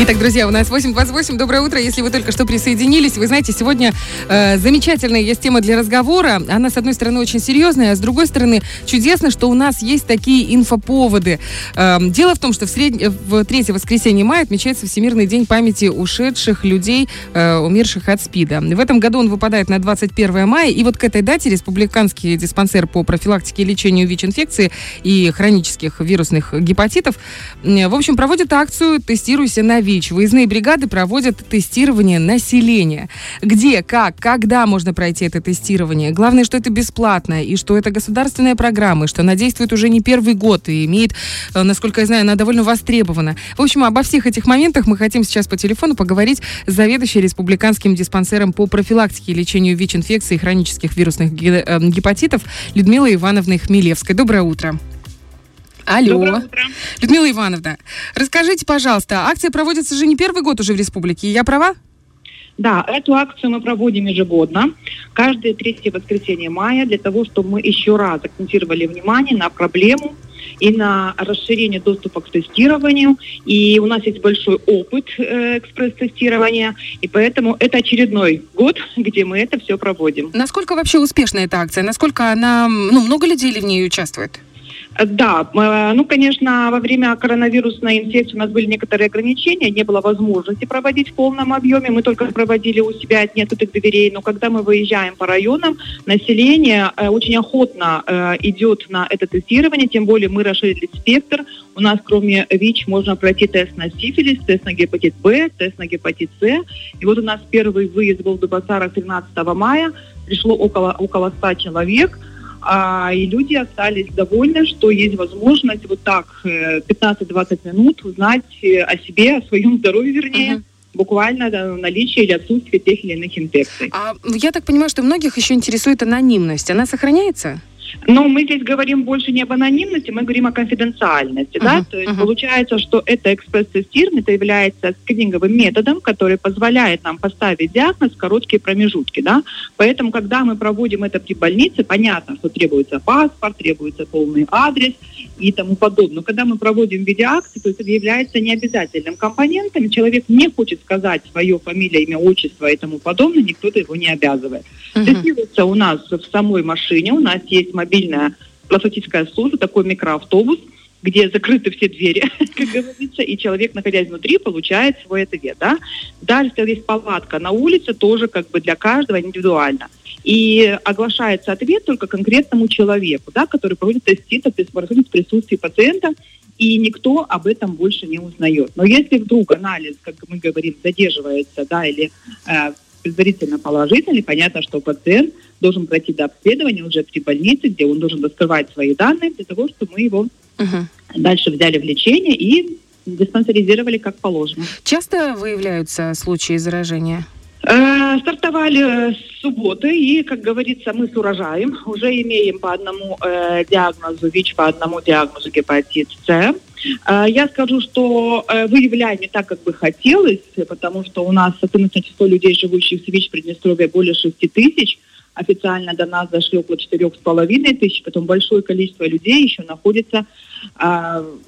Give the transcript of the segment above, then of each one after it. Итак, друзья, у нас 8:28. Доброе утро. Если вы только что присоединились, вы знаете, сегодня замечательная есть тема для разговора. Она, с одной стороны, очень серьезная, а с другой стороны, чудесно, что у нас есть такие инфоповоды. Дело в том, что в третье воскресенье мая отмечается Всемирный день памяти ушедших людей, умерших от СПИДа. В этом году он выпадает на 21 мая, и вот к этой дате республиканский диспансер по профилактике и лечению ВИЧ-инфекции и хронических вирусных гепатитов, в общем, проводит акцию «Тестируйся на ВИЧ». Выездные бригады проводят тестирование населения. Где, как, когда можно пройти это тестирование? Главное, что это бесплатно, и что это государственная программа, и что она действует уже не первый год и имеет, насколько я знаю, она довольно востребована. В общем, обо всех этих моментах мы хотим сейчас по телефону поговорить с заведующей республиканским диспансером по профилактике и лечению ВИЧ-инфекции и хронических вирусных гепатитов Людмилой Ивановной Хмелевской. Доброе утро. Алло. Людмила Ивановна, расскажите, пожалуйста, акция проводится же не первый год уже в республике, я права? Да, эту акцию мы проводим ежегодно, каждое третье воскресенье мая, для того, чтобы мы еще раз акцентировали внимание на проблему и на расширение доступа к тестированию. И у нас есть большой опыт экспресс-тестирования, и поэтому это очередной год, где мы это все проводим. Насколько вообще успешна эта акция? Насколько она, много людей в ней участвует? Да, конечно, во время коронавирусной инфекции у нас были некоторые ограничения, не было возможности проводить в полном объеме, мы только проводили у себя от неоткрытых дверей, но когда мы выезжаем по районам, население очень охотно идет на это тестирование, тем более мы расширили спектр, у нас кроме ВИЧ можно пройти тест на сифилис, тест на гепатит Б, тест на гепатит С, и вот у нас первый выезд был в Дубоссарах 13 мая, пришло около 100 человек, и люди остались довольны, что есть возможность вот так 15-20 минут узнать о себе, о своем здоровье, вернее, буквально наличие или отсутствие тех или иных инфекций. А я так понимаю, что многих еще интересует анонимность. Она сохраняется? Но мы здесь говорим больше не об анонимности, мы говорим о конфиденциальности, да? То есть получается, что это экспресс-тестирование, это является скрининговым методом, который позволяет нам поставить диагноз в короткие промежутки, да? Поэтому, когда мы проводим это при больнице, понятно, что требуется паспорт, требуется полный адрес и тому подобное. Но когда мы проводим видеоакции, то это является необязательным компонентом, человек не хочет сказать свое фамилию, имя, отчество и тому подобное, никто его не обязывает. Тестируется у нас в самой машине, у нас есть мобильная классическая служба, такой микроавтобус, где закрыты все двери, как говорится, и человек, находясь внутри, получает свой ответ. Да? Дальше есть палатка на улице, тоже для каждого индивидуально. И оглашается ответ только конкретному человеку, да, который проводит тестирование в присутствии пациента, и никто об этом больше не узнает. Но если вдруг анализ, как мы говорим, задерживается, да, или предварительно положительный, понятно, что пациент должен пройти до обследования уже при больнице, где он должен раскрывать свои данные для того, чтобы мы его дальше взяли в лечение и диспансеризировали как положено. Часто выявляются случаи заражения? Стартовали с субботы, и, как говорится, мы с урожаем. Уже имеем по одному диагнозу ВИЧ, по одному диагнозу гепатит С. Я скажу, что выявляем не так, как бы хотелось, потому что у нас оценочное число людей, живущих с ВИЧ в Приднестровье, более 6 тысяч. Официально до нас зашли около 4,5 тысяч, потом большое количество людей еще находится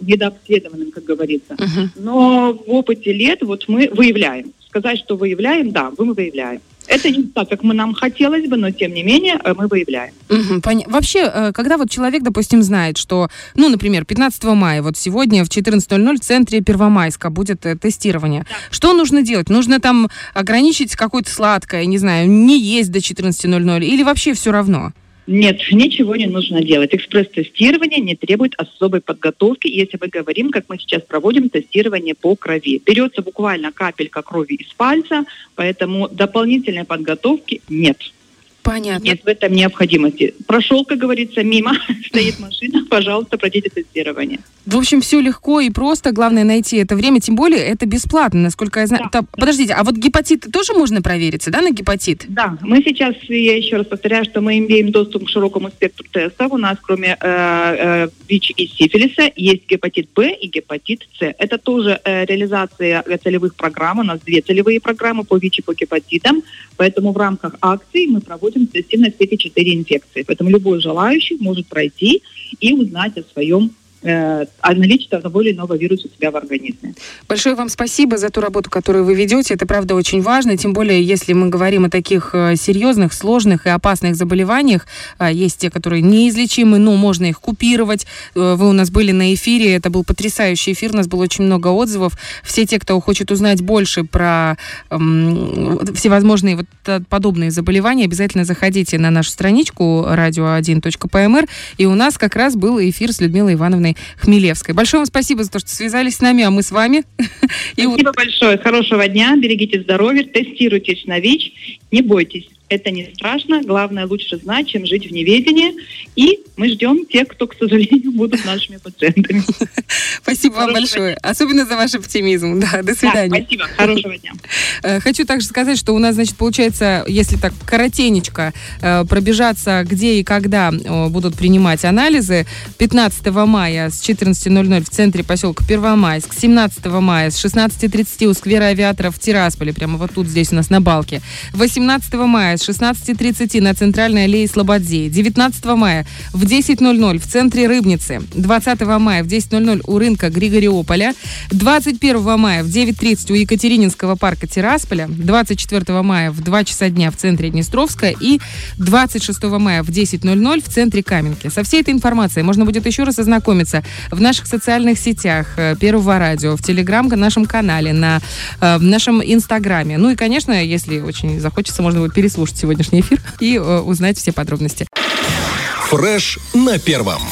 недообследованным, как говорится. Но в опыте лет мы выявляем. Сказать, что выявляем, да, мы выявляем. Это не так, как нам хотелось бы, но тем не менее мы выявляем. Вообще, когда человек, допустим, знает, что, например, 15 мая, сегодня в 14:00 в центре Первомайска будет тестирование, да. Что нужно делать? Нужно там ограничить какое-то сладкое, не знаю, не есть до 14:00 или вообще все равно? Нет, ничего не нужно делать. Экспресс-тестирование не требует особой подготовки, если мы говорим, как мы сейчас проводим тестирование по крови. Берется буквально капелька крови из пальца, поэтому дополнительной подготовки нет. Понятно. Нет в этом необходимости. Прошел, как говорится, мимо, стоит машина, пожалуйста, пройдите тестирование. В общем, все легко и просто, главное найти это время, тем более это бесплатно, насколько я знаю. Да. Подождите, а гепатит тоже можно провериться, да, на гепатит? Да, мы сейчас, я еще раз повторяю, что мы имеем доступ к широкому спектру тестов. У нас кроме ВИЧ и сифилиса есть гепатит Б и гепатит С. Это тоже реализация целевых программ. У нас 2 целевые программы по ВИЧ и по гепатитам, поэтому в рамках акции мы проводим тестировать все эти 4 инфекции. Поэтому любой желающий может пройти и узнать о своем наличие того или иного вируса у себя в организме. Большое вам спасибо за ту работу, которую вы ведете. Это, правда, очень важно. Тем более, если мы говорим о таких серьезных, сложных и опасных заболеваниях. Есть те, которые неизлечимы, но можно их купировать. Вы у нас были на эфире. Это был потрясающий эфир. У нас было очень много отзывов. Все те, кто хочет узнать больше про всевозможные вот подобные заболевания, обязательно заходите на нашу страничку radio1.pmr. И у нас как раз был эфир с Людмилой Ивановной Хмелевской. Большое вам спасибо за то, что связались с нами, а мы с вами. Спасибо большое. Хорошего дня. Берегите здоровье. Тестируйтесь на ВИЧ. Не бойтесь. Это не страшно. Главное, лучше знать, чем жить в неведении. И мы ждем тех, кто, к сожалению, будут нашими пациентами. Спасибо вам большое. Особенно за ваш оптимизм. Да, до свидания. Спасибо. Хорошего дня. Хочу также сказать, что у нас, значит, получается, если так коротенечко пробежаться, где и когда будут принимать анализы. 15 мая с 14:00 в центре поселка Первомайск. 17 мая с 16:30 у Сквера авиаторов в Тирасполе. Прямо вот тут здесь у нас на Балке. 18 мая с 16:30 на центральной аллее Слободзеи. 19 мая в 10:00 в центре Рыбницы. 20 мая в 10:00 у рынка Григориополя. 21 мая в 9:30 у Екатерининского парка Тирасполя. 24 мая в 2 часа дня в центре Днестровска. И 26 мая в 10:00 в центре Каменки. Со всей этой информацией можно будет еще раз ознакомиться в наших социальных сетях Первого радио, в Телеграм, на нашем канале, на нашем Инстаграме. Ну и, конечно, если очень захочется, можно будет переслушать сегодняшний эфир и узнать все подробности. Фреш на первом.